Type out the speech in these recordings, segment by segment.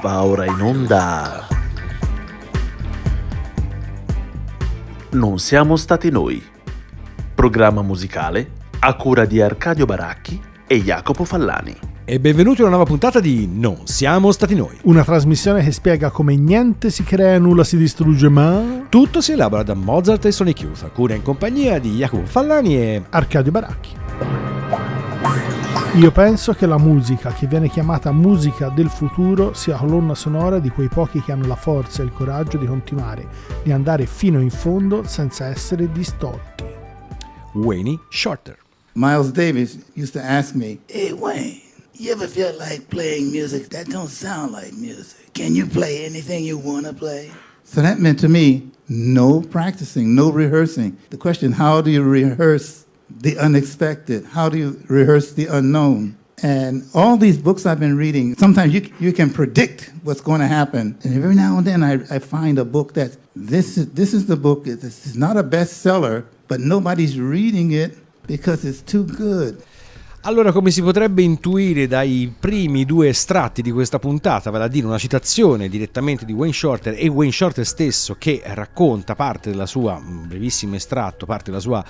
Va ora in onda. Non siamo stati noi. Programma musicale a cura di Arcadio Baracchi e Jacopo Fallani. E benvenuti a una nuova puntata di Non siamo stati noi. Una trasmissione che spiega come niente si crea, nulla si distrugge, ma tutto si elabora da Mozart e Sonic Youth, a cura in compagnia di Jacopo Fallani e Arcadio Baracchi. Io penso che la musica, che viene chiamata musica del futuro, sia colonna sonora di quei pochi che hanno la forza e il coraggio di continuare, di andare fino in fondo senza essere distolti. Wayne Shorter. Miles Davis used to ask me, "Hey Wayne, you ever feel like playing music that don't sound like music? Can you play anything you want to play?" So that meant to me, no practicing, no rehearsing. The question, how do you rehearse the unexpected? How do you rehearse the unknown? And all these books I've been reading, sometimes you can predict what's going to happen. And every now and then I find a book that, this is the book, it's not a bestseller, but nobody's reading it because it's too good. Allora, come si potrebbe intuire dai primi due estratti di questa puntata, vale a dire una citazione direttamente di Wayne Shorter e Wayne Shorter stesso che racconta parte della sua, un brevissimo estratto, parte della sua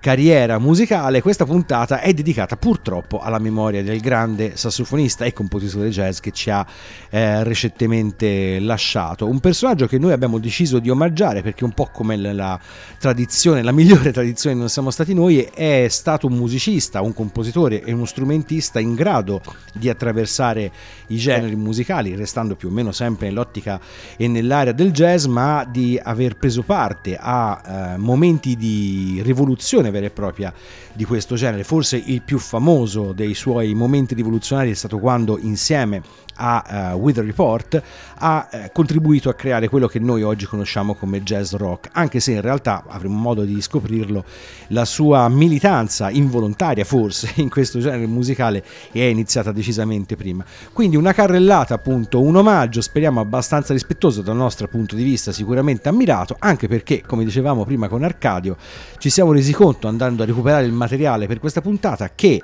carriera musicale, questa puntata è dedicata purtroppo alla memoria del grande sassofonista e compositore jazz che ci ha recentemente lasciato. Un personaggio che noi abbiamo deciso di omaggiare perché, un po' come la tradizione, la migliore tradizione non siamo stati noi, è stato un musicista, un compositore e uno strumentista in grado di attraversare i generi musicali, restando più o meno sempre nell'ottica e nell'area del jazz, ma di aver preso parte a momenti di rivoluzione vera e propria di questo genere. Forse il più famoso dei suoi momenti rivoluzionari è stato quando, insieme a Weather Report, ha contribuito a creare quello che noi oggi conosciamo come jazz rock, anche se in realtà avremo modo di scoprirlo, la sua militanza involontaria forse in questo genere musicale è iniziata decisamente prima. Quindi una carrellata, appunto, un omaggio speriamo abbastanza rispettoso dal nostro punto di vista, sicuramente ammirato, anche perché, come dicevamo prima con Arcadio, ci siamo resi conto andando a recuperare il materiale per questa puntata che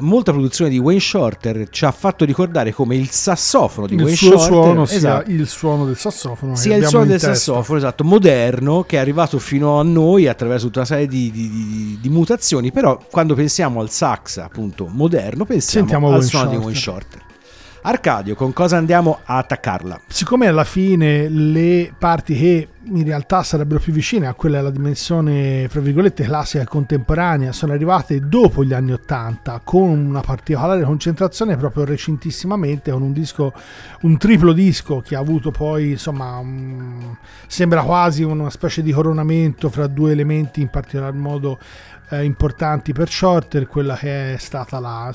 molta produzione di Wayne Shorter ci ha fatto ricordare come il sassofono di Wayne Shorter, suono, esatto, sia il suono del sassofono, sia il suono del testa. Sassofono, esatto, moderno, che è arrivato fino a noi attraverso tutta una serie di mutazioni. Però quando pensiamo al sax, appunto, moderno, pensiamo al suono di Wayne Shorter. Arcadio, con cosa andiamo a attaccarla? Siccome alla fine le parti che in realtà sarebbero più vicine a quella della dimensione, fra virgolette, classica e contemporanea, sono arrivate dopo gli anni '80, con una particolare concentrazione proprio recentissimamente, con un disco, un triplo disco che ha avuto poi, insomma, sembra quasi una specie di coronamento fra due elementi in particolar modo importanti per Shorter, quella che è stata la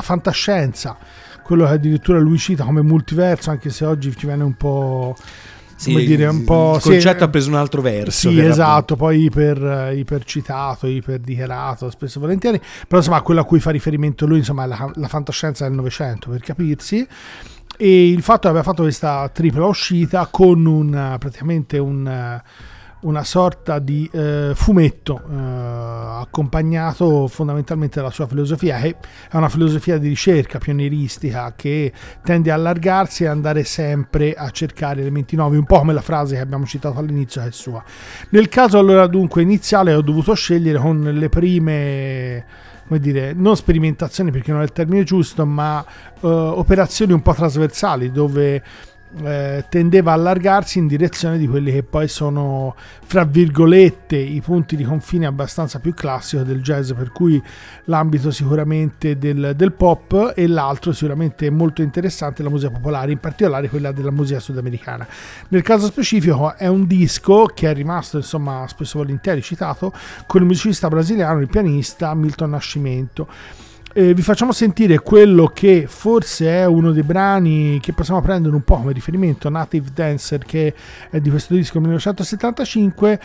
fantascienza, quello che addirittura lui cita come multiverso, anche se oggi ci viene un po', sì, come dire, un po', il concetto ha preso un altro verso, sì, esatto, poi ipercitato, iperdichiarato spesso e volentieri, però insomma quello a cui fa riferimento lui, insomma, è la fantascienza del Novecento, per capirsi. E il fatto che abbia fatto questa tripla uscita con una sorta di fumetto accompagnato fondamentalmente dalla sua filosofia, che è una filosofia di ricerca pionieristica che tende a allargarsi e andare sempre a cercare elementi nuovi, un po' come la frase che abbiamo citato all'inizio che è sua. Nel caso allora dunque iniziale ho dovuto scegliere con le prime, come dire, non sperimentazioni perché non è il termine giusto, ma operazioni un po' trasversali dove tendeva a allargarsi in direzione di quelli che poi sono, fra virgolette, i punti di confine abbastanza più classico del jazz, per cui l'ambito sicuramente del pop e l'altro sicuramente molto interessante la musica popolare, in particolare quella della musica sudamericana. Nel caso specifico è un disco che è rimasto, insomma, spesso volentieri citato, con il musicista brasiliano, il pianista Milton Nascimento. Vi facciamo sentire quello che forse è uno dei brani che possiamo prendere un po' come riferimento, Native Dancer, che è di questo disco 1975,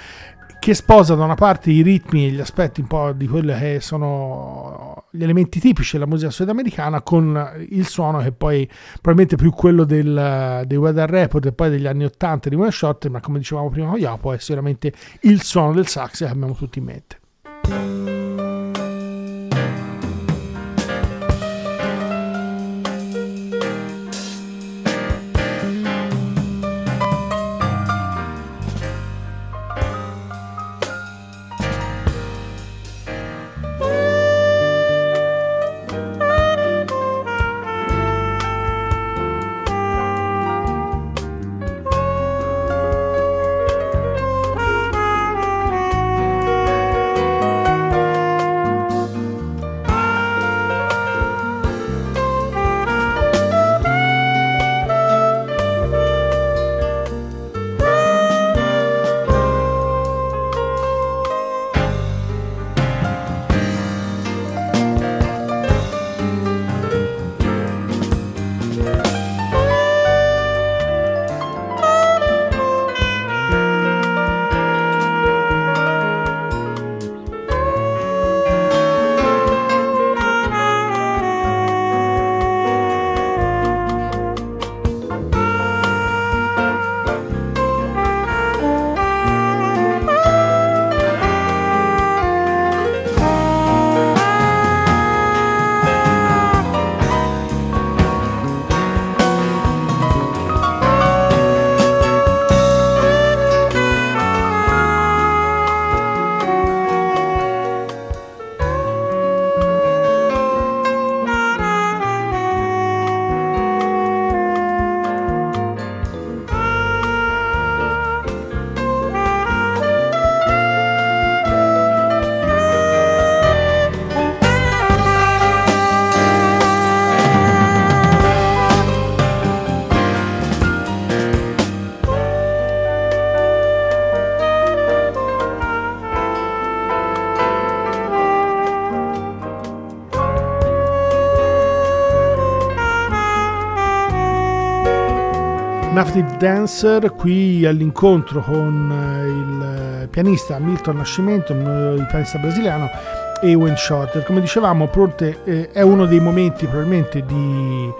che sposa da una parte i ritmi e gli aspetti un po' di quelli che sono gli elementi tipici della musica sudamericana con il suono che poi probabilmente più quello dei Weather Report e poi degli anni 80 di Wayne Shorter, ma come dicevamo prima con Iapo è sicuramente il suono del sax che abbiamo tutti in mente. Native Dancer, qui all'incontro con il pianista Milton Nascimento, il pianista brasiliano, e Wayne Shorter. Come dicevamo, è uno dei momenti probabilmente di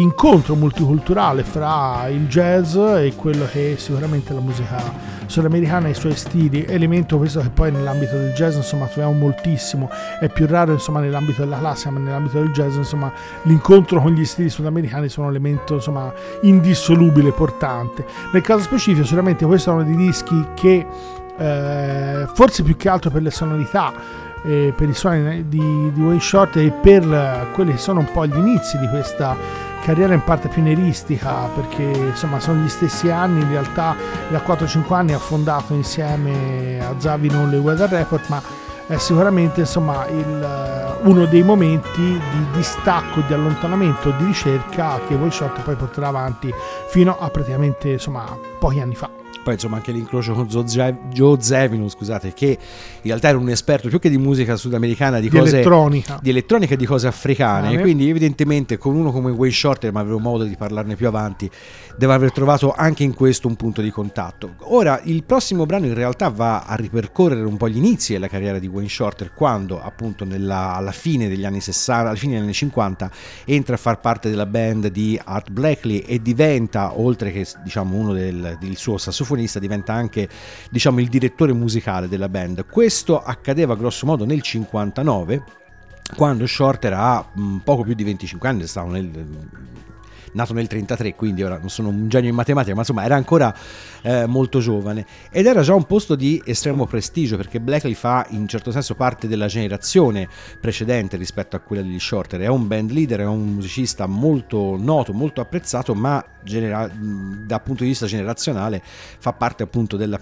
incontro multiculturale fra il jazz e quello che è sicuramente la musica sudamericana e i suoi stili, elemento questo che poi nell'ambito del jazz troviamo moltissimo, è più raro nell'ambito della classica, ma nell'ambito del jazz l'incontro con gli stili sudamericani sono un elemento indissolubile, portante. Nel caso specifico sicuramente questo è uno dei dischi che forse più che altro per le sonorità, per i suoni di Wayne Shorter e per quelli che sono un po' gli inizi di questa carriera in parte pionieristica, perché sono gli stessi anni in realtà, da 4-5 anni ha fondato insieme a Zawinul e Weather Report, ma è sicuramente uno dei momenti di distacco, di allontanamento, di ricerca che Wayne Shorter poi porterà avanti fino a praticamente pochi anni fa. Poi anche l'incrocio con Joe Zawinul, che in realtà era un esperto più che di musica sudamericana, di elettronica e di cose africane, quindi evidentemente con uno come Wayne Shorter, ma avremo modo di parlarne più avanti, deve aver trovato anche in questo un punto di contatto. Ora il prossimo brano in realtà va a ripercorrere un po' gli inizi della carriera di Wayne Shorter, quando appunto alla fine degli anni 60, alla fine degli anni 50 entra a far parte della band di Art Blakey e diventa, oltre che uno del suo sassofonista, diventa anche il direttore musicale della band. Questo accadeva grosso modo nel 59, quando Shorter ha poco più di 25 anni, nato nel 33, quindi ora non sono un genio in matematica, ma era ancora molto giovane, ed era già un posto di estremo prestigio, perché Blakey fa in certo senso parte della generazione precedente rispetto a quella degli Shorter, è un band leader, è un musicista molto noto, molto apprezzato, ma dal punto di vista generazionale fa parte appunto della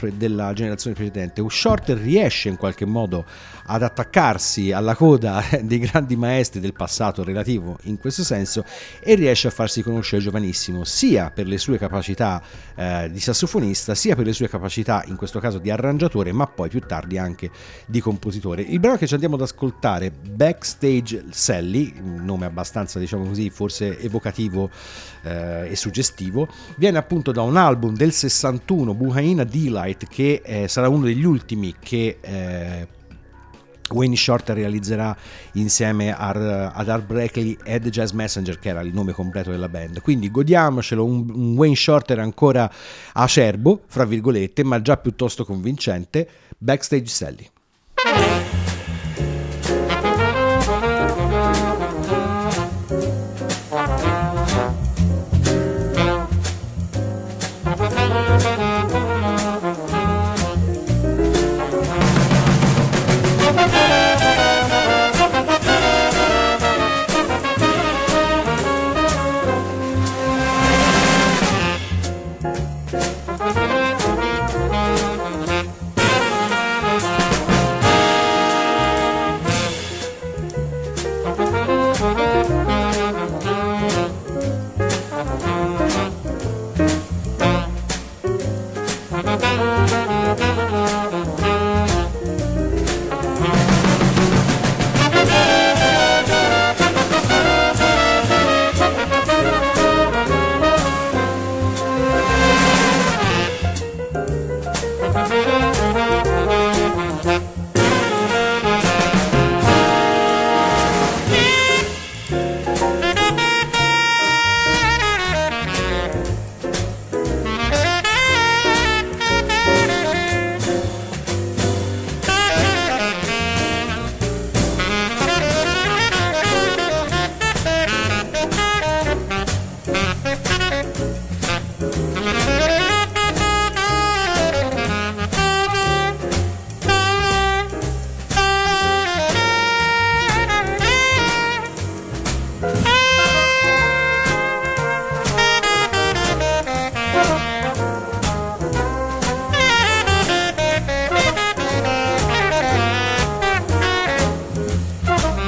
generazione precedente. Shorter riesce in qualche modo ad attaccarsi alla coda dei grandi maestri del passato relativo in questo senso, e riesce a farsi conoscere giovanissimo, sia per le sue capacità di sassofonista, sia per le sue capacità in questo caso di arrangiatore, ma poi più tardi anche di compositore. Il brano che ci andiamo ad ascoltare, Backstage Sally, un nome abbastanza forse evocativo e suggestivo, viene appunto da un album del 61, Buhaina's Delight, che sarà uno degli ultimi che Wayne Shorter realizzerà insieme ad Art Blakey ed Jazz Messenger, che era il nome completo della band. Quindi godiamocelo, un Wayne Shorter ancora acerbo, fra virgolette, ma già piuttosto convincente, Backstage Sally.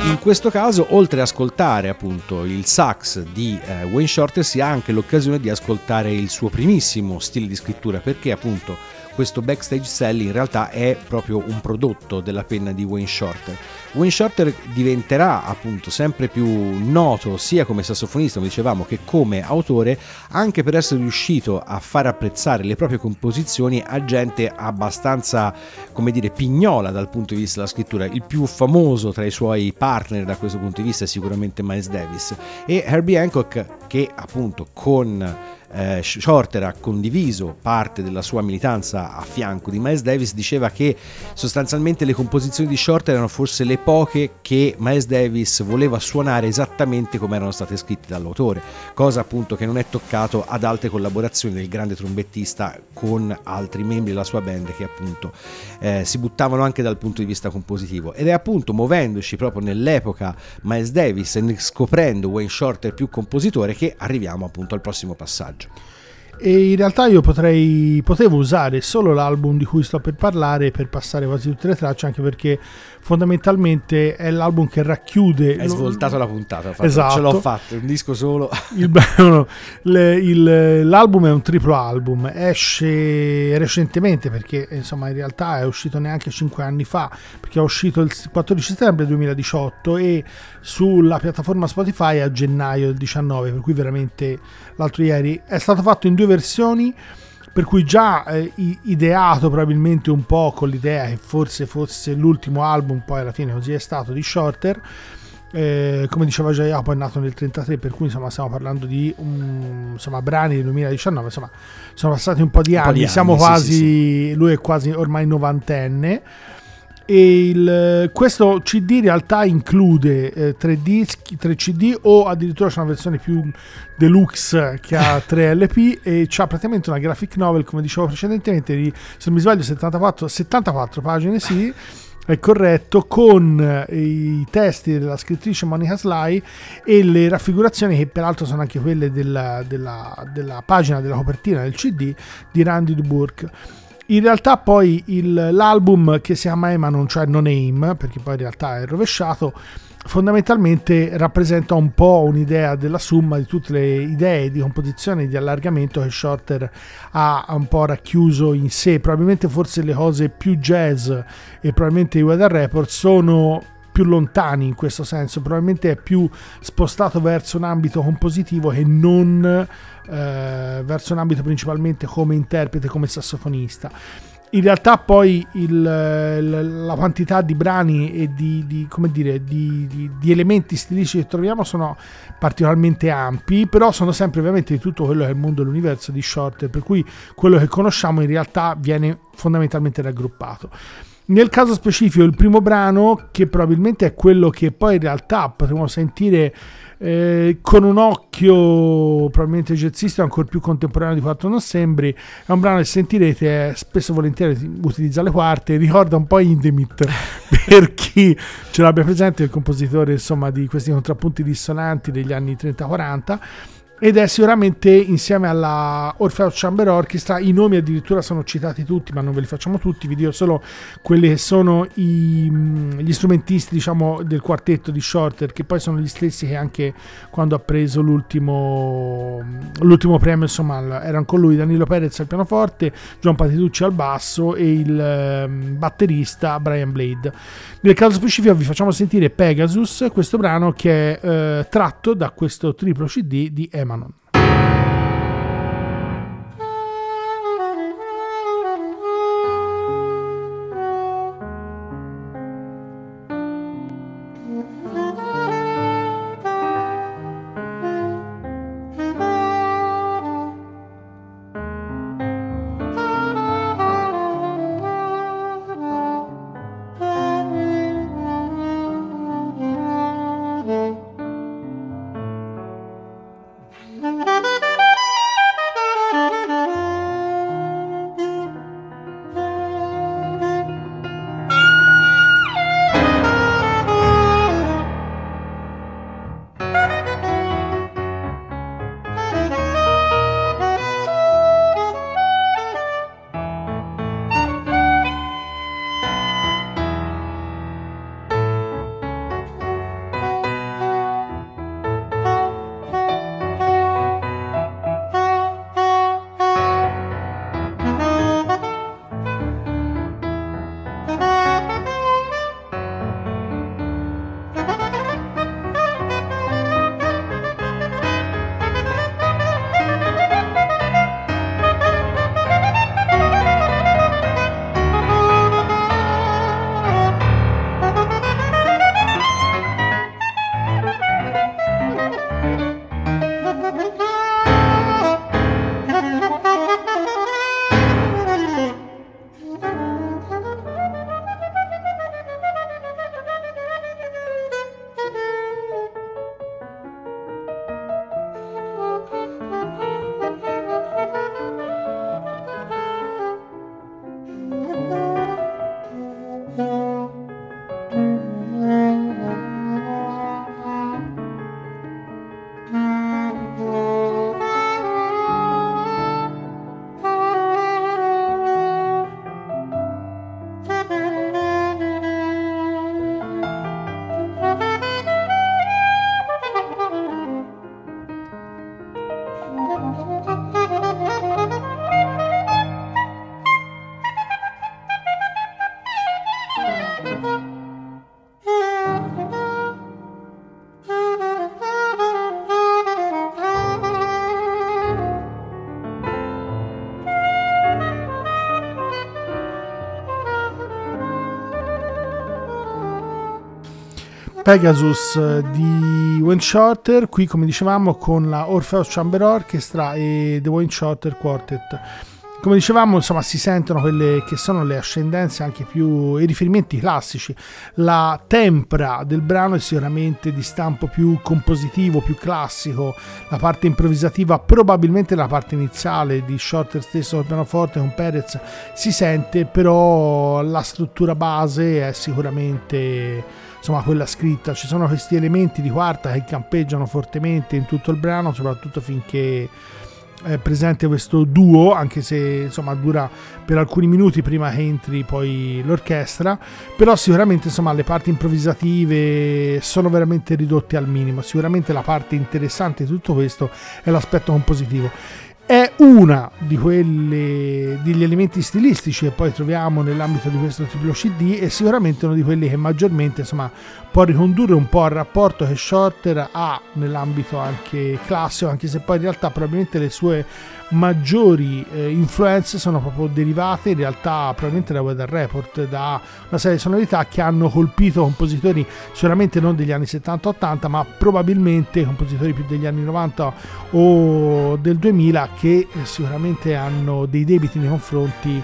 In questo caso, oltre ad ascoltare appunto il sax di Wayne Shorter, si ha anche l'occasione di ascoltare il suo primissimo stile di scrittura, perché appunto questo backstage cell in realtà è proprio un prodotto della penna di Wayne Shorter. Wayne Shorter diventerà appunto sempre più noto sia come sassofonista, come dicevamo, che come autore, anche per essere riuscito a far apprezzare le proprie composizioni a gente abbastanza, come dire, pignola dal punto di vista della scrittura. Il più famoso tra i suoi partner da questo punto di vista è sicuramente Miles Davis, e Herbie Hancock, che appunto con Shorter ha condiviso parte della sua militanza a fianco di Miles Davis, diceva che sostanzialmente le composizioni di Shorter erano forse le poche che Miles Davis voleva suonare esattamente come erano state scritte dall'autore, cosa appunto che non è toccato ad altre collaborazioni del grande trombettista con altri membri della sua band che appunto si buttavano anche dal punto di vista compositivo. Ed è appunto muovendoci proprio nell'epoca Miles Davis e scoprendo Wayne Shorter più compositore che arriviamo appunto al prossimo passaggio. E in realtà io potevo usare solo l'album di cui sto per parlare per passare quasi tutte le tracce, anche perché fondamentalmente è l'album che racchiude... Hai svoltato la puntata, esatto. Ce l'ho fatto, un disco solo. L'album è un triplo album, esce recentemente perché insomma in realtà è uscito neanche 5 anni fa, perché è uscito il 14 settembre 2018 e sulla piattaforma Spotify a gennaio del 19, per cui veramente l'altro ieri. È stato fatto in 2 versioni, per cui già ideato probabilmente un po' con l'idea che forse fosse l'ultimo album, poi alla fine così è stato, di Shorter. Come diceva già Jacopo, è nato nel 1933, per cui insomma stiamo parlando di brani del 2019, insomma sono passati un po' di anni, siamo quasi sì. Lui è quasi ormai novantenne. E questo CD in realtà include 3 CD, o addirittura c'è una versione più deluxe che ha 3 LP e c'ha praticamente una graphic novel, come dicevo precedentemente, di, se non mi sbaglio, 74 pagine, sì, è corretto, con i testi della scrittrice Monica Sly e le raffigurazioni che peraltro sono anche quelle della pagina della copertina del CD di Randy Dubourg. In realtà poi l'album, che si chiama Emanon, cioè No Name, perché poi in realtà è rovesciato, fondamentalmente rappresenta un po' un'idea della somma di tutte le idee di composizione e di allargamento che Shorter ha un po' racchiuso in sé. Probabilmente forse le cose più jazz e probabilmente i Weather Report sono più lontani in questo senso, probabilmente è più spostato verso un ambito compositivo che non verso un ambito principalmente come interprete, come sassofonista. In realtà poi la quantità di brani e di elementi stilistici che troviamo sono particolarmente ampi, però sono sempre ovviamente di tutto quello che è il mondo e l'universo di Shorter, per cui quello che conosciamo in realtà viene fondamentalmente raggruppato. Nel caso specifico il primo brano, che probabilmente è quello che poi in realtà potremo sentire con un occhio probabilmente jazzistico ancora più contemporaneo di quanto non sembri, è un brano che sentirete spesso e volentieri, utilizza le quarte, ricorda un po' Hindemith per chi ce l'abbia presente, il compositore insomma di questi contrappunti dissonanti degli anni 30-40, ed è sicuramente, insieme alla Orpheus Chamber Orchestra, i nomi addirittura sono citati tutti, ma non ve li facciamo tutti, vi dico solo quelli che sono gli strumentisti, diciamo, del quartetto di Shorter, che poi sono gli stessi che anche quando ha preso l'ultimo premio, insomma, erano con lui Danilo Perez al pianoforte, John Patitucci al basso e il batterista Brian Blade. Nel caso specifico vi facciamo sentire Pegasus, questo brano che è tratto da questo triplo CD di Emma. Pegasus di Wayne Shorter, qui come dicevamo con la Orpheus Chamber Orchestra e The Wayne Shorter Quartet. Come dicevamo, insomma, si sentono quelle che sono le ascendenze, anche più i riferimenti classici. La tempra del brano è sicuramente di stampo più compositivo, più classico. La parte improvvisativa, probabilmente la parte iniziale di Shorter stesso col pianoforte con Perez, si sente, però la struttura base è sicuramente, insomma, quella scritta. Ci sono questi elementi di quarta che campeggiano fortemente in tutto il brano, soprattutto finché è presente questo duo, anche se insomma dura per alcuni minuti prima che entri poi l'orchestra. Però sicuramente, insomma, le parti improvvisative sono veramente ridotte al minimo. Sicuramente la parte interessante di tutto questo è l'aspetto compositivo. È una di quelli, degli elementi stilistici che poi troviamo nell'ambito di questo triplo CD, e sicuramente uno di quelli che maggiormente, insomma, può ricondurre un po' al rapporto che Shorter ha nell'ambito anche classico, anche se poi in realtà probabilmente le sue maggiori influenze sono proprio derivate in realtà probabilmente da Weather Report, da una serie di sonorità che hanno colpito compositori sicuramente non degli anni 70-80, ma probabilmente compositori più degli anni 90 o del 2000, che sicuramente hanno dei debiti nei confronti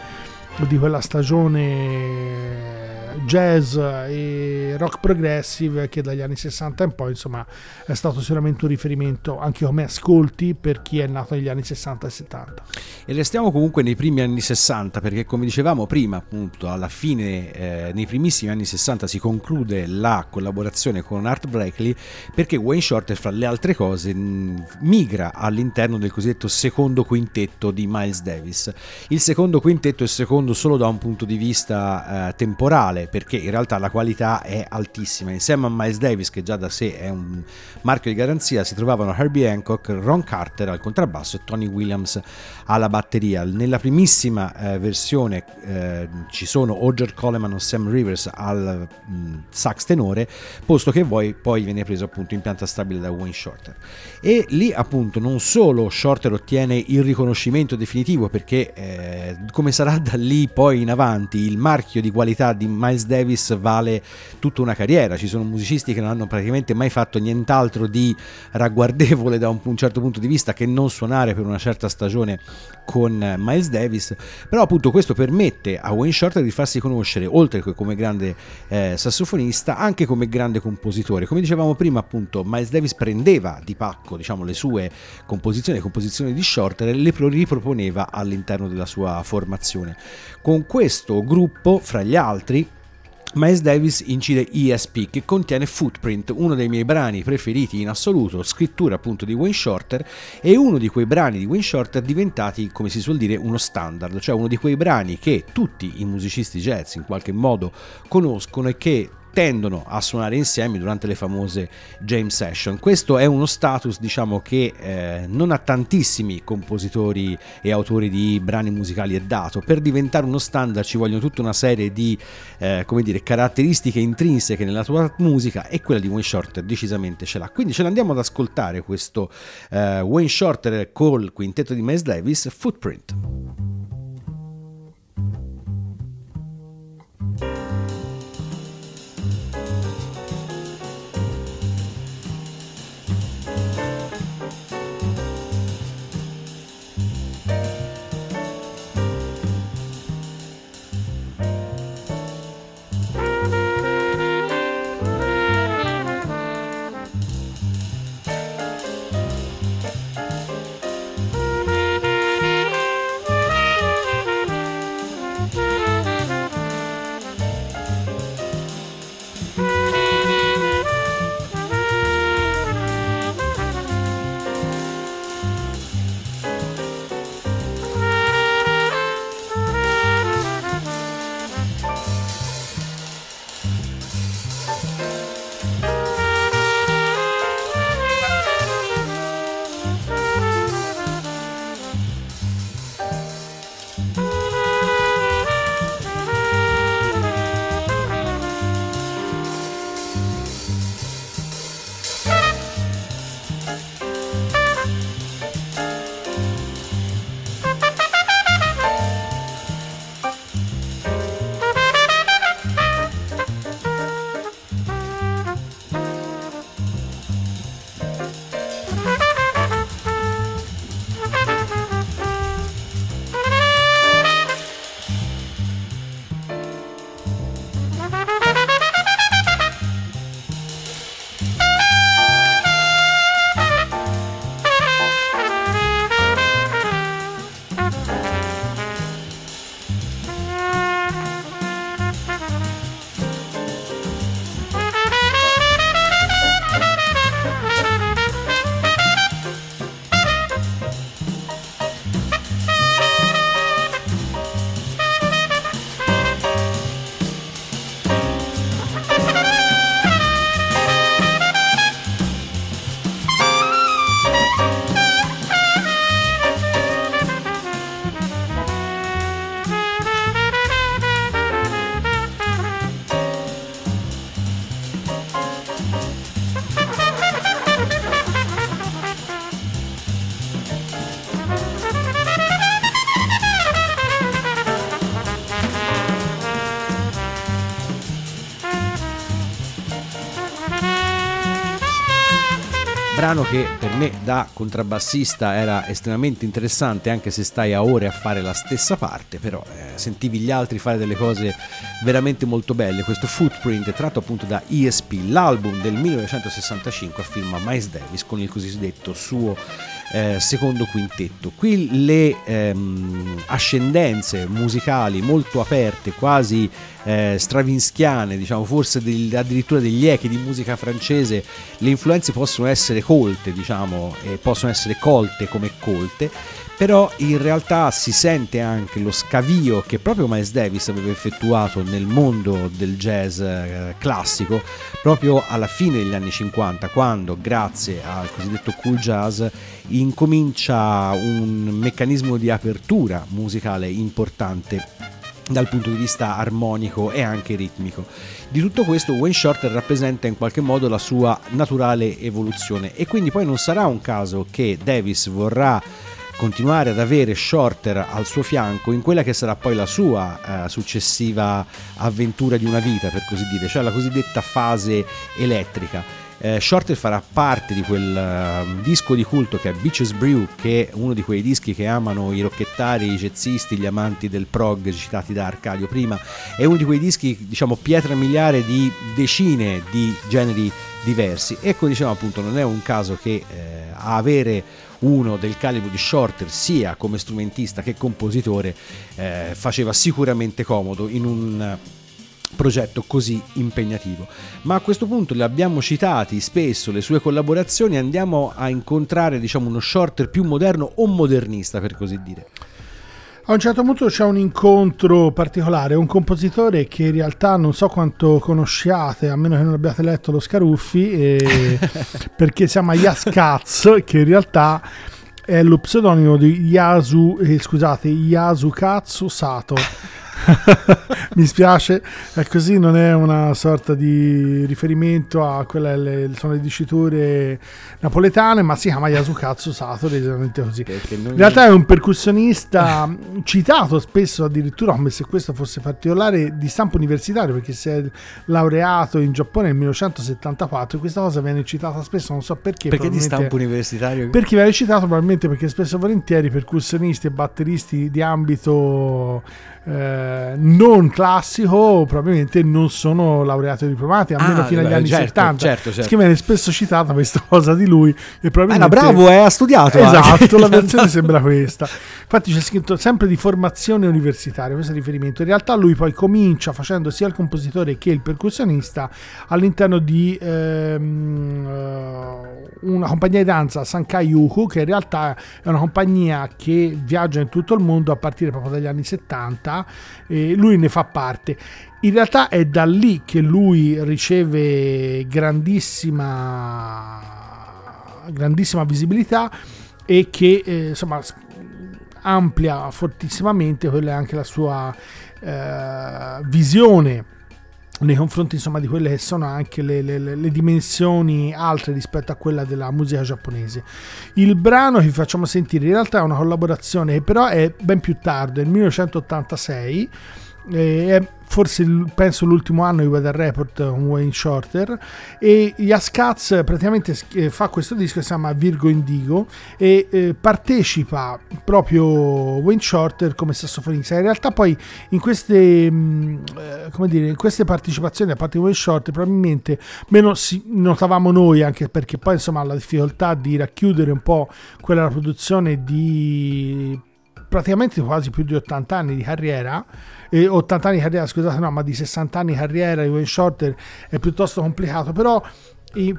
di quella stagione jazz e rock progressive che dagli anni 60 in poi, insomma, è stato sicuramente un riferimento anche come ascolti per chi è nato negli anni 60 e 70. E restiamo comunque nei primi anni 60, perché come dicevamo prima, appunto, alla fine nei primissimi anni 60 si conclude la collaborazione con Art Blakey, perché Wayne Shorter, fra le altre cose, migra all'interno del cosiddetto secondo quintetto di Miles Davis. Il secondo quintetto è secondo solo da un punto di vista temporale, perché in realtà la qualità è altissima. Insieme a Miles Davis, che già da sé è un marchio di garanzia, si trovavano Herbie Hancock, Ron Carter al contrabbasso e Tony Williams alla batteria. Nella primissima versione ci sono o George Coleman o Sam Rivers al sax tenore, posto che poi viene preso appunto in pianta stabile da Wayne Shorter. E lì appunto non solo Shorter ottiene il riconoscimento definitivo, perché come sarà da lì poi in avanti il marchio di qualità di Miles Davis vale tutta una carriera. Ci sono musicisti che non hanno praticamente mai fatto nient'altro di ragguardevole da un certo punto di vista che non suonare per una certa stagione con Miles Davis, però appunto questo permette a Wayne Shorter di farsi conoscere, oltre che come grande sassofonista, anche come grande compositore. Come dicevamo prima, appunto, Miles Davis prendeva di pacco, diciamo, le sue composizioni di Shorter e le riproponeva all'interno della sua formazione. Con questo gruppo, fra gli altri, Miles Davis incide ESP, che contiene Footprint, uno dei miei brani preferiti in assoluto, scrittura appunto di Wayne Shorter, e uno di quei brani di Wayne Shorter diventati, come si suol dire, uno standard, cioè uno di quei brani che tutti i musicisti jazz in qualche modo conoscono e che tendono a suonare insieme durante le famose jam session. Questo è uno status, diciamo, che non a tantissimi compositori e autori di brani musicali è dato. Per diventare uno standard ci vogliono tutta una serie di caratteristiche intrinseche nella tua musica, e quella di Wayne Shorter decisamente ce l'ha. Quindi ce l'andiamo ad ascoltare questo Wayne Shorter col quintetto di Miles Davis, Footprint. brano che per me da contrabbassista era estremamente interessante, anche se stai a ore a fare la stessa parte, però sentivi gli altri fare delle cose veramente molto belle. Questo Footprint è tratto appunto da ESP, l'album del 1965 a firma Miles Davis con il cosiddetto suo secondo quintetto. Qui le ascendenze musicali molto aperte, quasi stravinskiane, diciamo, forse addirittura degli echi di musica francese. Le influenze possono essere colte, diciamo, e possono essere colte come colte, però in realtà si sente anche lo scavio che proprio Miles Davis aveva effettuato nel mondo del jazz classico proprio alla fine degli anni 50, quando grazie al cosiddetto cool jazz incomincia un meccanismo di apertura musicale importante dal punto di vista armonico e anche ritmico. Di tutto questo Wayne Shorter rappresenta in qualche modo la sua naturale evoluzione, e quindi poi non sarà un caso che Davis vorrà continuare ad avere Shorter al suo fianco in quella che sarà poi la sua successiva avventura di una vita, per così dire, cioè la cosiddetta fase elettrica. Shorter farà parte di quel disco di culto che è Beaches Brew, che è uno di quei dischi che amano i rockettari, i jazzisti, gli amanti del prog citati da Arcadio prima. È uno di quei dischi, diciamo, pietra miliare di decine di generi diversi. Ecco, diciamo appunto, non è un caso che avere uno del calibro di Shorter sia come strumentista che compositore faceva sicuramente comodo in un progetto così impegnativo. Ma a questo punto le abbiamo citati spesso le sue collaborazioni, andiamo a incontrare, diciamo, uno Shorter più moderno o modernista, per così dire. A un certo punto c'è un incontro particolare, un compositore che in realtà non so quanto conosciate, a meno che non abbiate letto lo Scaruffi, perché si chiama Yasukatsu, che in realtà è lo pseudonimo di Yasukatsu Sato. Mi spiace, è così, non è una sorta di riferimento a quelle sono le diciture napoletane, ma si chiama Yasukatsu Sato, esattamente così. In realtà è un percussionista citato spesso addirittura come se questo fosse particolare, di stampo universitario, perché si è laureato in Giappone nel 1974. Questa cosa viene citata spesso, non so perché. Perché di stampo universitario? Perché viene citato probabilmente perché spesso e volentieri percussionisti e batteristi di ambito non classico probabilmente non sono laureati o diplomati, almeno fino agli anni 70. Certo. Che viene spesso citata questa cosa di lui, e probabilmente bravo, ha studiato, esatto, la versione sembra questa. Infatti c'è scritto sempre di formazione universitaria, questo è il riferimento. In realtà lui poi comincia facendo sia il compositore che il percussionista all'interno di una compagnia di danza, Sankai Yuku, che in realtà è una compagnia che viaggia in tutto il mondo a partire proprio dagli anni 70, e lui ne fa parte. In realtà è da lì che lui riceve grandissima visibilità e che insomma amplia fortissimamente quella è anche la sua visione nei confronti, insomma, di quelle che sono anche le dimensioni altre rispetto a quella della musica giapponese. Il brano che vi facciamo sentire in realtà è una collaborazione che però è ben più tardi, nel 1986, è forse penso l'ultimo anno di Weather Report con Wayne Shorter, e Yasukatsu praticamente fa questo disco che si chiama Virgo Indigo, e partecipa proprio Wayne Shorter come sassofonista. In realtà poi in queste partecipazioni da parte di Wayne Shorter probabilmente meno si notavamo noi, anche perché poi insomma la difficoltà di racchiudere un po' quella produzione di praticamente quasi più di 80 anni di carriera, 80 anni di carriera, scusate, no, ma di 60 anni di carriera di Wayne Shorter è piuttosto complicato, però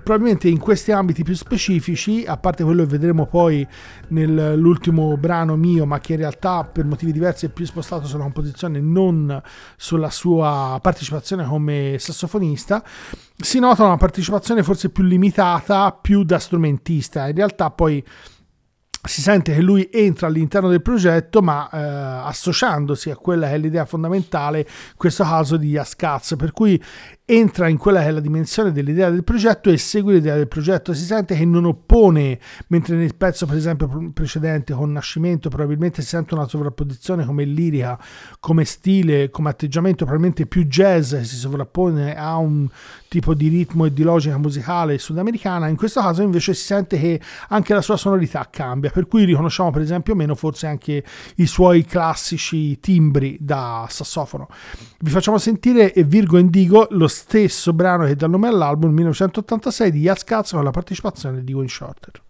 probabilmente in questi ambiti più specifici, a parte quello che vedremo poi nell'ultimo brano mio, ma che in realtà per motivi diversi è più spostato sulla composizione, non sulla sua partecipazione come sassofonista, si nota una partecipazione forse più limitata, più da strumentista. In realtà poi si sente che lui entra all'interno del progetto, ma associandosi a quella che è l'idea fondamentale, in questo caso di Yasukatsu, per cui entra in quella che è la dimensione dell'idea del progetto e segue l'idea del progetto, si sente che non oppone, mentre nel pezzo per esempio precedente con Nascimento probabilmente si sente una sovrapposizione come lirica, come stile, come atteggiamento probabilmente più jazz che si sovrappone a un tipo di ritmo e di logica musicale sudamericana. In questo caso invece si sente che anche la sua sonorità cambia, per cui riconosciamo per esempio meno forse anche i suoi classici timbri da sassofono. Vi facciamo sentire Virgo Indigo, lo stesso brano che dà nome all'album, 1986 di Yasukatsu, con la partecipazione di Wayne Shorter.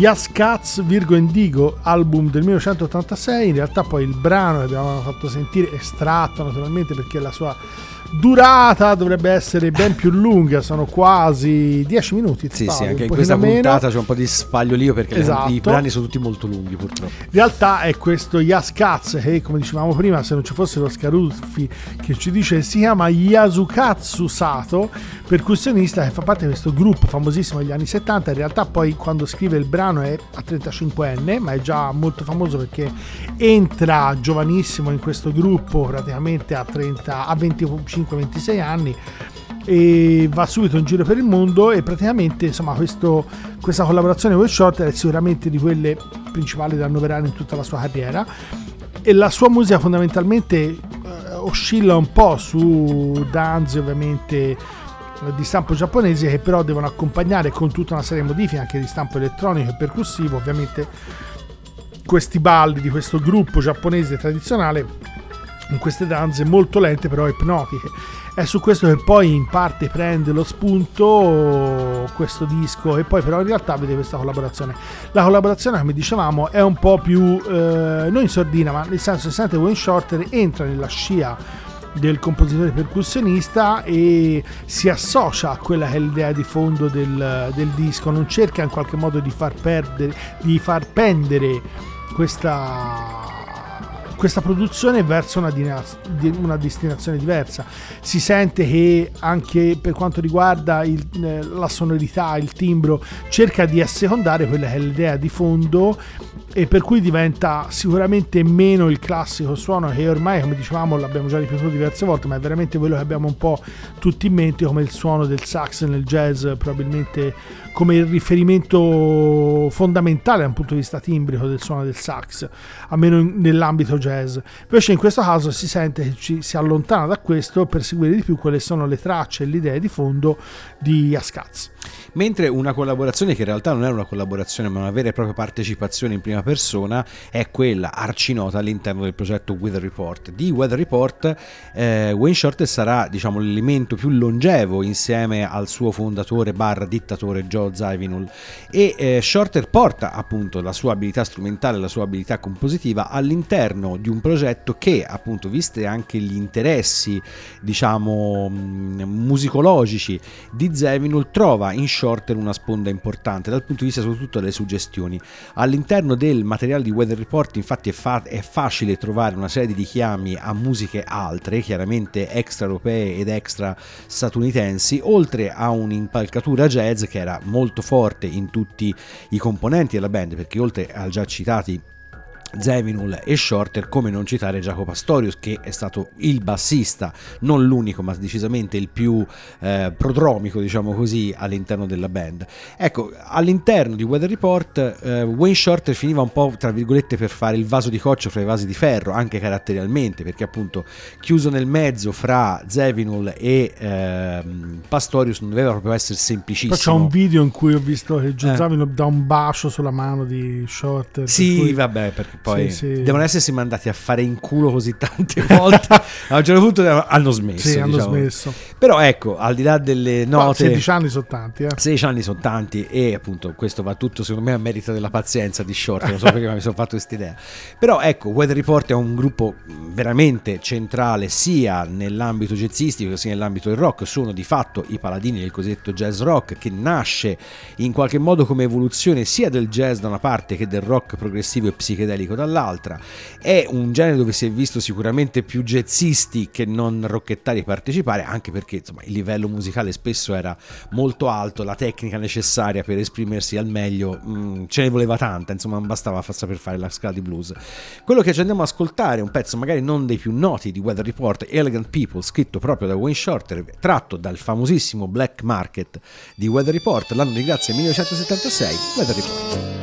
Yasukatsu, Virgo Indigo, album del 1986. In realtà poi il brano che abbiamo fatto sentire, estratto naturalmente perché la sua durata dovrebbe essere ben più lunga, sono quasi 10 minuti. Sì, sì, anche in questa puntata c'è un po' di sbaglio perché esatto, i brani sono tutti molto lunghi purtroppo. In realtà è questo Yasukatsu che, come dicevamo prima, se non ci fosse lo Scaruffi che ci dice che si chiama Yasukatsu Sato, percussionista che fa parte di questo gruppo famosissimo degli anni 70. In realtà poi quando scrive il brano è a 35enne, ma è già molto famoso perché entra giovanissimo in questo gruppo praticamente a 25-26 anni e va subito in giro per il mondo. E praticamente insomma questa collaborazione con Shorter è sicuramente di quelle principali da annoverare in tutta la sua carriera, e la sua musica fondamentalmente oscilla un po' su danze ovviamente di stampo giapponese, che però devono accompagnare con tutta una serie di modifiche anche di stampo elettronico e percussivo ovviamente questi balli di questo gruppo giapponese tradizionale, in queste danze molto lente però ipnotiche. È su questo che poi in parte prende lo spunto questo disco, e poi però in realtà vede questa collaborazione. La collaborazione, come dicevamo, è un po' più non in sordina, ma nel senso che sente Wayne Shorter entra nella scia del compositore percussionista e si associa a quella che è l'idea di fondo del disco, non cerca in qualche modo di far pendere questa questa produzione verso una destinazione diversa. Si sente che anche per quanto riguarda la sonorità, il timbro, cerca di assecondare quella che è l'idea di fondo, e per cui diventa sicuramente meno il classico suono che ormai, come dicevamo, l'abbiamo già ripetuto diverse volte, ma è veramente quello che abbiamo un po' tutti in mente come il suono del sax nel jazz, probabilmente come il riferimento fondamentale dal punto di vista timbrico del suono del sax, almeno nell'ambito jazz. Invece in questo caso si sente che ci si allontana da questo per seguire di più quelle sono le tracce e le idee di fondo di Yasukatsu. Mentre una collaborazione che in realtà non è una collaborazione ma una vera e propria partecipazione in prima persona è quella arcinota all'interno del progetto Weather Report. Di Weather Report Wayne Shorter sarà, diciamo, l'elemento più longevo insieme al suo fondatore barra dittatore Joe Zawinul, e Shorter porta appunto la sua abilità strumentale, la sua abilità compositiva all'interno di un progetto che appunto, viste anche gli interessi diciamo musicologici di Zawinul, trova in Shorter una sponda importante dal punto di vista soprattutto delle suggestioni. All'interno del materiale di Weather Report infatti è facile trovare una serie di richiami a musiche altre, chiaramente extraeuropee ed extra statunitensi, oltre a un'impalcatura jazz che era molto forte in tutti i componenti della band, perché oltre al già citati Zawinul e Shorter, come non citare Jacopo Astorius, che è stato il bassista, non l'unico ma decisamente il più prodromico, diciamo così, all'interno della band. Ecco, all'interno di Weather Report Wayne Shorter finiva un po' tra virgolette per fare il vaso di coccio fra i vasi di ferro, anche caratterialmente, perché appunto chiuso nel mezzo fra Zawinul e Pastorius non doveva proprio essere semplicissimo. Poi c'è un video in cui ho visto che Zawinul dà un bacio sulla mano di Shorter. Sì, cui... vabbè, perché poi sì. Devono essersi mandati a fare in culo così tante volte a un certo punto hanno smesso, sì, hanno diciamo. Smesso. Però ecco, al di là delle note, 16 anni sono tanti 16 anni sono tanti, e appunto questo va tutto secondo me a merito della pazienza di Short, non so perché ma mi sono fatto questa idea. Però ecco, Weather Report è un gruppo veramente centrale sia nell'ambito jazzistico sia nell'ambito del rock, sono di fatto i paladini del cosiddetto jazz rock, che nasce in qualche modo come evoluzione sia del jazz da una parte che del rock progressivo e psichedelico dall'altra. È un genere dove si è visto sicuramente più jazzisti che non rockettari partecipare, anche perché insomma il livello musicale spesso era molto alto, la tecnica necessaria per esprimersi al meglio ce ne voleva tanta, insomma non bastava saper fare la scala di blues. Quello che ci andiamo ad ascoltare è un pezzo magari non dei più noti di Weather Report, Elegant People, scritto proprio da Wayne Shorter, tratto dal famosissimo Black Market di Weather Report, l'anno di grazia 1976, Weather Report.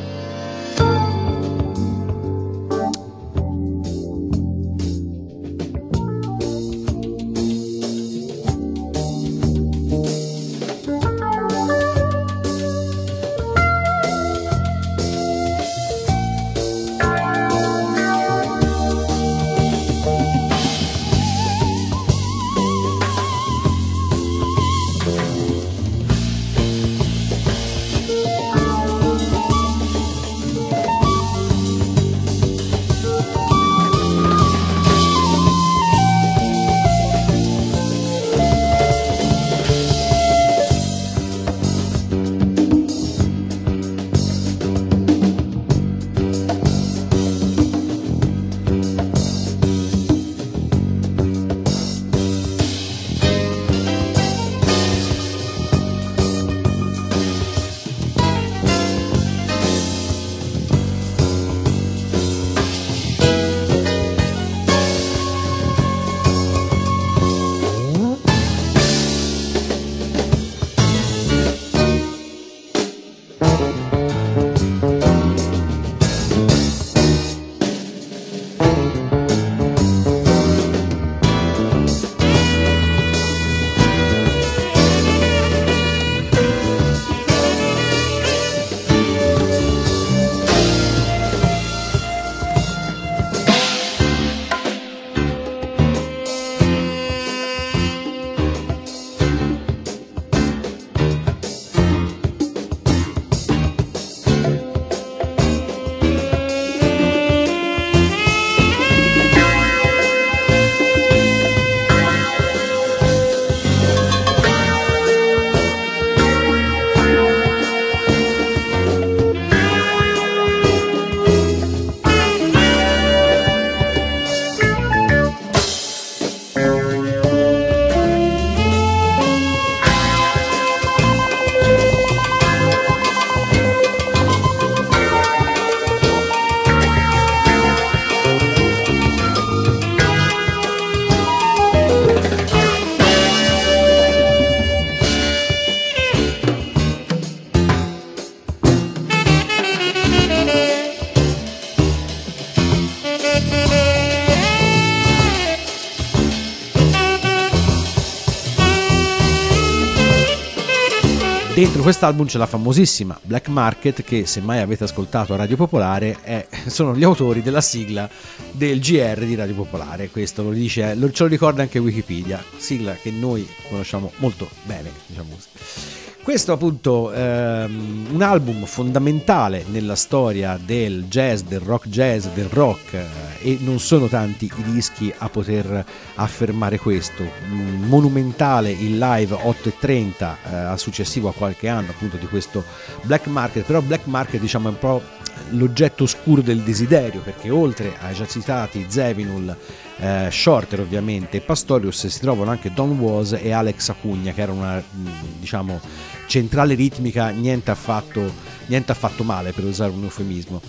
Dentro quest'album c'è la famosissima Black Market, che se mai avete ascoltato a Radio Popolare sono gli autori della sigla del GR di Radio Popolare. Questo lo dice, ce lo ricorda anche Wikipedia, sigla che noi conosciamo molto bene, diciamo così. Questo appunto un album fondamentale nella storia del jazz, del rock, e non sono tanti i dischi a poter affermare questo. Monumentale il live 8:30 successivo a qualche anno appunto di questo Black Market, però Black Market diciamo è un po' l'oggetto oscuro del desiderio, perché oltre ai già citati Zawinul, Shorter ovviamente, Pastorius, si trovano anche Don Was e Alex Acugna, che era una diciamo centrale ritmica niente affatto male, per usare un eufemismo.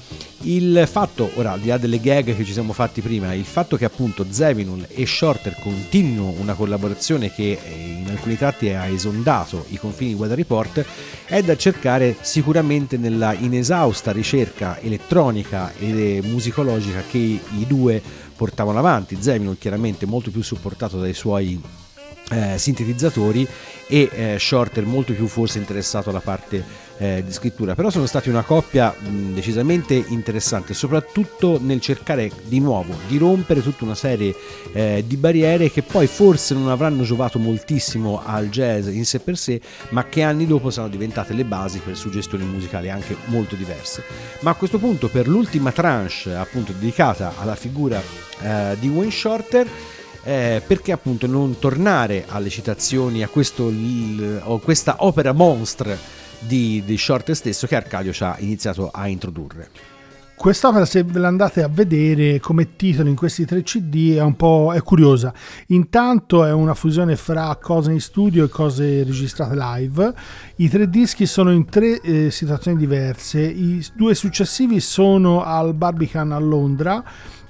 Il fatto, ora al di là delle gag che ci siamo fatti prima, il fatto che appunto Zawinul e Shorter continuano una collaborazione che in alcuni tratti ha esondato i confini di Weather Report è da cercare sicuramente nella inesausta ricerca elettronica e musicologica che i due portavano avanti. Zawinul chiaramente molto più supportato dai suoi sintetizzatori, e Shorter molto più forse interessato alla parte di scrittura, però sono stati una coppia decisamente interessante, soprattutto nel cercare di nuovo di rompere tutta una serie di barriere che poi forse non avranno giovato moltissimo al jazz in sé per sé, ma che anni dopo saranno diventate le basi per suggestioni musicali anche molto diverse. Ma a questo punto, per l'ultima tranche appunto dedicata alla figura di Wayne Shorter, perché appunto non tornare alle citazioni a questa opera monstre di Shorter stesso, che Arcadio ci ha iniziato a introdurre. Quest'opera, se ve la andate a vedere come titolo in questi tre CD, è curiosa. Intanto è una fusione fra cose in studio e cose registrate live. I tre dischi sono in tre situazioni diverse. I due successivi sono al Barbican a Londra,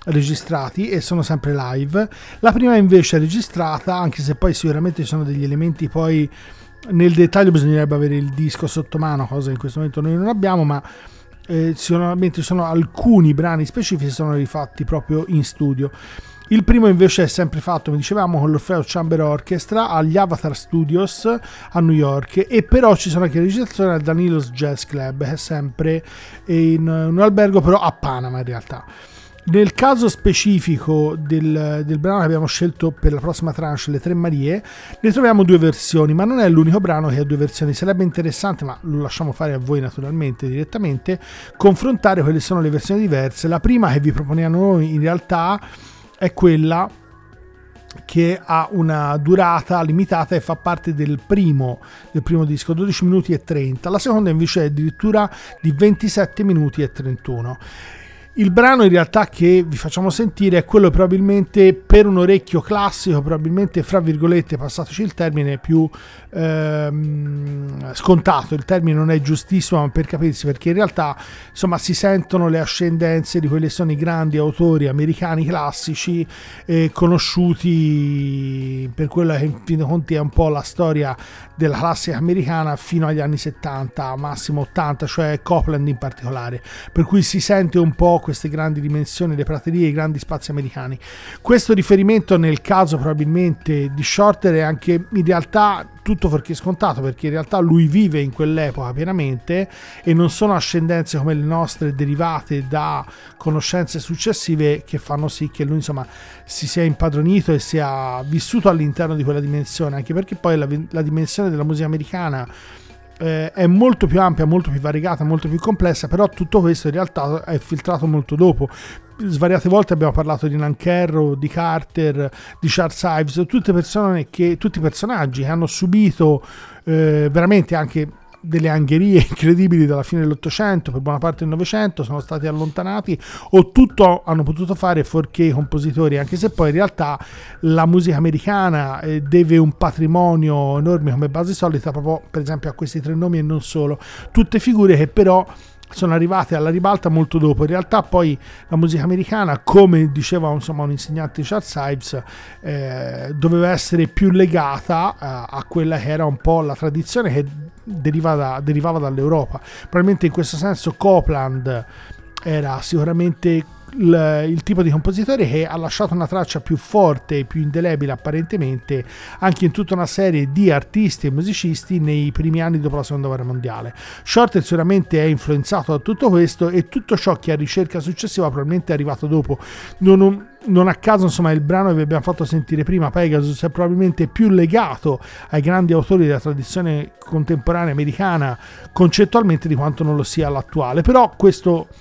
registrati, e sono sempre live. La prima invece è registrata, anche se poi sicuramente ci sono degli elementi, poi nel dettaglio bisognerebbe avere il disco sotto mano, cosa che in questo momento noi non abbiamo, ma sicuramente ci sono alcuni brani specifici che sono rifatti proprio in studio. Il primo invece è sempre fatto, come dicevamo, con l'Orpheus Chamber Orchestra agli Avatar Studios a New York, e però ci sono anche registrazioni al Danilo's Jazz Club, che è sempre in un albergo però a Panama in realtà. Nel caso specifico del brano che abbiamo scelto per la prossima tranche, le Tre Marie, ne troviamo due versioni, ma non è l'unico brano che ha due versioni. Sarebbe interessante, ma lo lasciamo fare a voi naturalmente direttamente, confrontare quelle sono le versioni diverse. La prima che vi proponiamo noi in realtà è quella che ha una durata limitata e fa parte del primo disco, 12 minuti e 30. La seconda invece è addirittura di 27 minuti e 31. Il brano in realtà che vi facciamo sentire è quello probabilmente per un orecchio classico, probabilmente fra virgolette, passateci il termine, più scontato. Il termine non è giustissimo, ma per capirsi, perché in realtà insomma si sentono le ascendenze di quelli che sono i grandi autori americani classici, conosciuti per quella che in fin dei conti è un po' la storia della classica americana fino agli anni 70, massimo 80, cioè Copland in particolare, per cui si sente un po' queste grandi dimensioni, le praterie, i grandi spazi americani. Questo riferimento nel caso probabilmente di Shorter è anche in realtà tutto fuorché scontato, perché in realtà lui vive in quell'epoca pienamente e non sono ascendenze come le nostre derivate da conoscenze successive che fanno sì che lui insomma si sia impadronito e sia vissuto all'interno di quella dimensione, anche perché poi la dimensione della musica americana è molto più ampia, molto più variegata, molto più complessa, però tutto questo in realtà è filtrato molto dopo. Svariate volte abbiamo parlato di Nancherro, di Carter, di Charles Ives, tutti personaggi che hanno subito veramente anche delle angherie incredibili dalla fine dell'Ottocento per buona parte del Novecento, sono stati allontanati o tutto hanno potuto fare fuorché i compositori, anche se poi in realtà la musica americana deve un patrimonio enorme come base solida proprio per esempio a questi tre nomi e non solo, tutte figure che però sono arrivate alla ribalta molto dopo. In realtà poi la musica americana, come diceva insomma un insegnante di Charles Ives, doveva essere più legata a quella che era un po' la tradizione che derivava dall'Europa. Probabilmente in questo senso Copland era sicuramente il tipo di compositore che ha lasciato una traccia più forte e più indelebile apparentemente anche in tutta una serie di artisti e musicisti nei primi anni dopo la seconda guerra mondiale. Shorter sicuramente è influenzato da tutto questo e tutto ciò che a ricerca successiva probabilmente è arrivato dopo. Non a caso, insomma, il brano che vi abbiamo fatto sentire prima, Pegasus, è probabilmente più legato ai grandi autori della tradizione contemporanea americana concettualmente di quanto non lo sia all'attuale. Però queste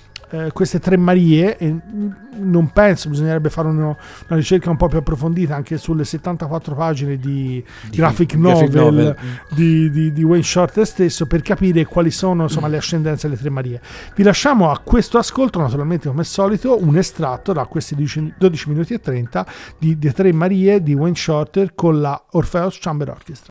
Tre Marie, non penso, bisognerebbe fare una ricerca un po' più approfondita anche sulle 74 pagine di graphic novel. Di Wayne Shorter stesso, per capire quali sono, insomma, le ascendenze delle Tre Marie. Vi lasciamo a questo ascolto, naturalmente come al solito, un estratto da questi 12 minuti e 30 di The Tre Marie di Wayne Shorter con la Orpheus Chamber Orchestra.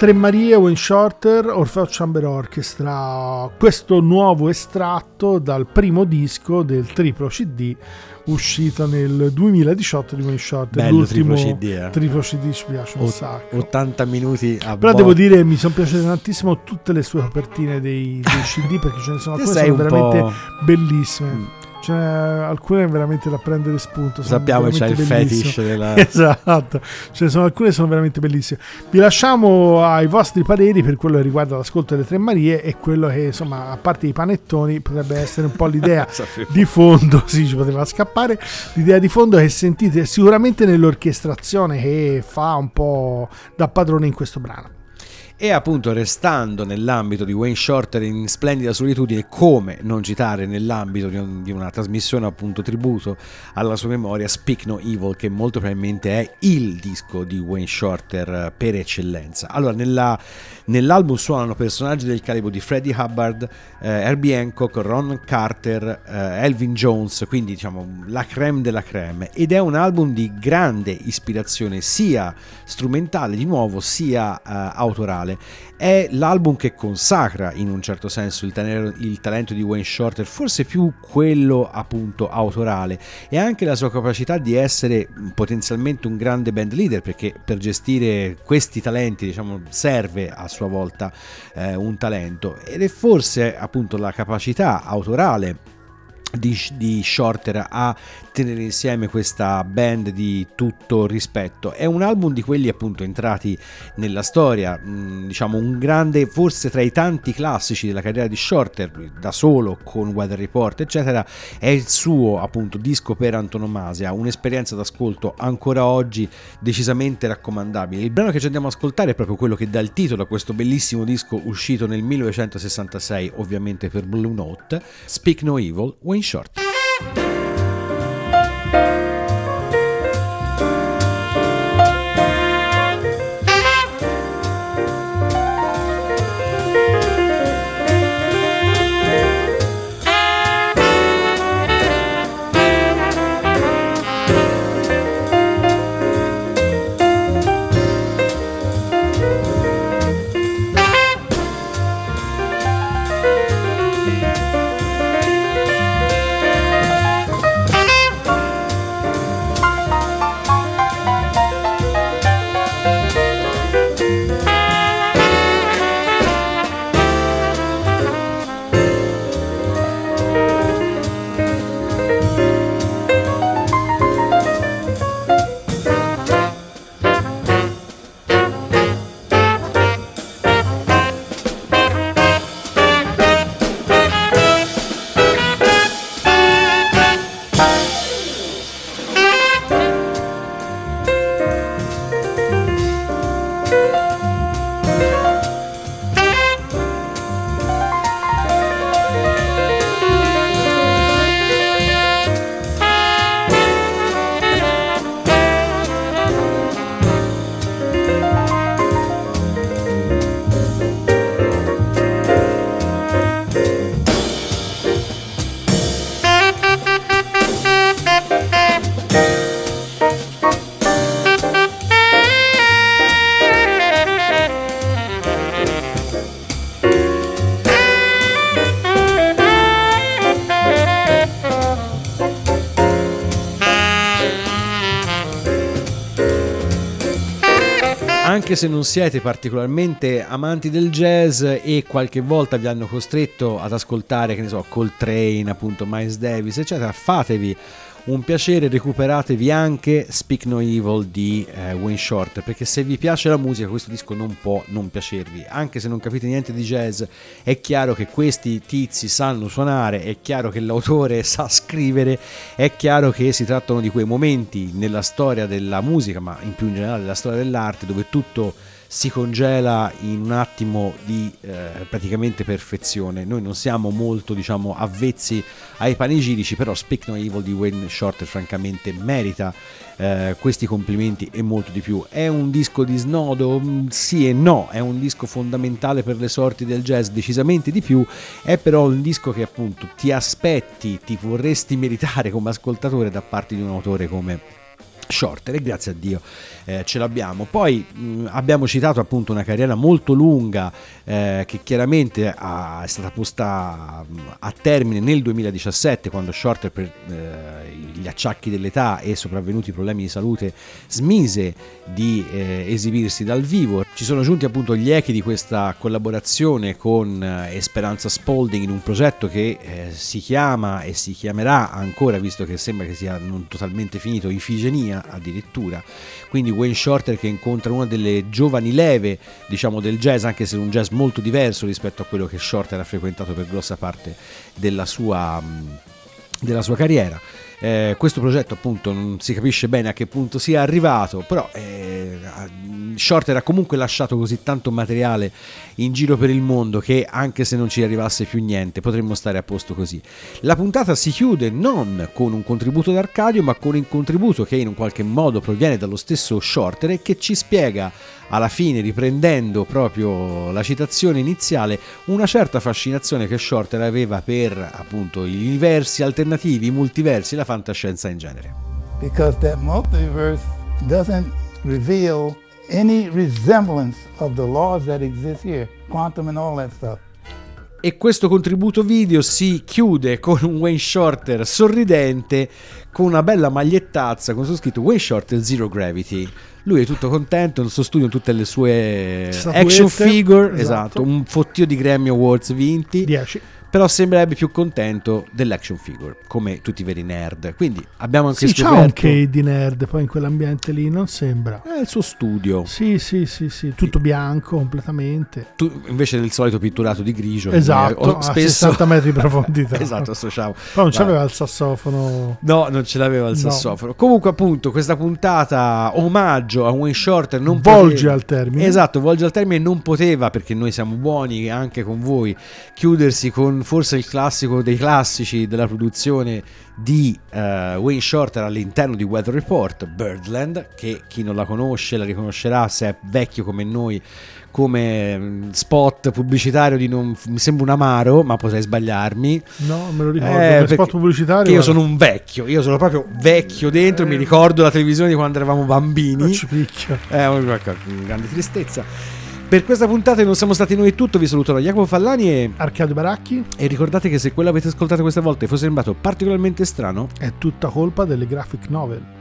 Tre Marie, Wayne Shorter, Orpheus Chamber Orchestra, questo nuovo estratto dal primo disco del triplo CD uscito nel 2018 di Wayne Shorter. Bello, l'ultimo triplo CD, ci piace un sacco. 80 minuti a però devo dire mi sono piaciute tantissimo tutte le sue copertine dei CD perché ce ne sono alcune sono veramente bellissime. cioè alcune veramente da prendere spunto, sappiamo che c'è il fetish della... esatto, cioè, alcune sono veramente bellissime. Vi lasciamo ai vostri pareri per quello che riguarda l'ascolto delle Tre Marie e quello che, insomma, a parte i panettoni, potrebbe essere un po' l'idea di fondo, sì, ci poteva scappare, l'idea di fondo che sentite sicuramente nell'orchestrazione che fa un po' da padrone in questo brano. E appunto, restando nell'ambito di Wayne Shorter in splendida solitudine, come non citare nell'ambito di una trasmissione appunto tributo alla sua memoria, Speak No Evil, che molto probabilmente è il disco di Wayne Shorter per eccellenza. Allora, nell'album suonano personaggi del calibro di Freddie Hubbard, Herbie Hancock, Ron Carter, Elvin Jones, quindi diciamo la crème della crème, ed è un album di grande ispirazione sia strumentale di nuovo sia autorale. È l'album che consacra in un certo senso il talento di Wayne Shorter, forse più quello appunto autorale, e anche la sua capacità di essere potenzialmente un grande band leader, perché per gestire questi talenti, diciamo, serve a sua volta un talento, ed è forse appunto la capacità autorale di Shorter a tenere insieme questa band di tutto rispetto. È un album di quelli appunto entrati nella storia, diciamo un grande, forse tra i tanti classici della carriera di Shorter, da solo con Weather Report eccetera. È il suo appunto disco per antonomasia, un'esperienza d'ascolto ancora oggi decisamente raccomandabile. Il brano che ci andiamo ad ascoltare è proprio quello che dà il titolo a questo bellissimo disco uscito nel 1966, ovviamente per Blue Note, Speak No Evil, Wayne Shorter. Se non siete particolarmente amanti del jazz e qualche volta vi hanno costretto ad ascoltare, che ne so, Coltrane, appunto Miles Davis eccetera, fatevi un piacere, recuperatevi anche Speak No Evil di Wayne Shorter, perché se vi piace la musica questo disco non può non piacervi. Anche se non capite niente di jazz, è chiaro che questi tizi sanno suonare, è chiaro che l'autore sa scrivere, è chiaro che si trattano di quei momenti nella storia della musica, ma in più in generale della storia dell'arte, dove tutto si congela in un attimo di praticamente perfezione. Noi non siamo molto, diciamo, avvezzi ai panegirici, però Speak No Evil di Wayne Shorter francamente merita questi complimenti e molto di più. È un disco di snodo? Sì e no. È un disco fondamentale per le sorti del jazz? Decisamente di più. È però un disco che appunto ti aspetti, ti vorresti meritare come ascoltatore da parte di un autore come Shorter, e grazie a Dio ce l'abbiamo. Poi abbiamo citato appunto una carriera molto lunga che chiaramente è stata posta a termine nel 2017, quando Shorter per gli acciacchi dell'età e sopravvenuti problemi di salute smise di esibirsi dal vivo. Ci sono giunti appunto gli echi di questa collaborazione con Esperanza Spalding in un progetto che si chiama e si chiamerà ancora, visto che sembra che sia non totalmente finito, Ifigenia addirittura. Quindi Wayne Shorter che incontra una delle giovani leve, diciamo, del jazz, anche se un jazz molto diverso rispetto a quello che Shorter ha frequentato per grossa parte della sua carriera. Questo progetto appunto non si capisce bene a che punto sia arrivato, però Shorter ha comunque lasciato così tanto materiale in giro per il mondo che anche se non ci arrivasse più niente potremmo stare a posto così. La puntata si chiude non con un contributo d'Arcadio, ma con un contributo che in un qualche modo proviene dallo stesso Shorter e che ci spiega alla fine, riprendendo proprio la citazione iniziale, una certa fascinazione che Shorter aveva per appunto gli universi alternativi, i multiversi, la fantascienza in genere. Because that multiverse doesn't reveal any resemblance of the laws that exist here, quantum and all that stuff. E questo contributo video si chiude con un Wayne Shorter sorridente, con una bella magliettazza con su scritto Wayne Shorter Zero Gravity. Lui è tutto contento nel suo studio, in tutte le sue action figure, esatto, un fottio di Grammy Awards vinti, 10. Però sembrerebbe più contento dell'action figure, come tutti i veri nerd. Quindi abbiamo anche scoperto... C'è anche di nerd poi in quell'ambiente lì, non sembra. È il suo studio. Sì, tutto bianco completamente. Tu, invece del solito pitturato di grigio. Esatto, spesso... a 60 metri di profondità. Esatto, associamo. Però non ce l'aveva il sassofono. No, non ce l'aveva il sassofono. Comunque appunto questa puntata omaggio a Wayne Shorter non volge al termine. Esatto, volge al termine, non poteva, perché noi siamo buoni anche con voi, chiudersi con forse il classico dei classici della produzione di Wayne Shorter all'interno di Weather Report, Birdland, che chi non la conosce la riconoscerà, se è vecchio come noi, come spot pubblicitario di non, mi sembra un amaro, ma potrei sbagliarmi. No, me lo ricordo, spot pubblicitario. Che io sono un vecchio, io sono proprio vecchio dentro, mi ricordo la televisione di quando eravamo bambini. Ci picchia. Grande tristezza. Per questa puntata non siamo stati noi tutto, vi salutano Jacopo Fallani e Arcadio Baracchi, e ricordate che se quello avete ascoltato questa volta vi fosse sembrato particolarmente strano, è tutta colpa delle graphic novel.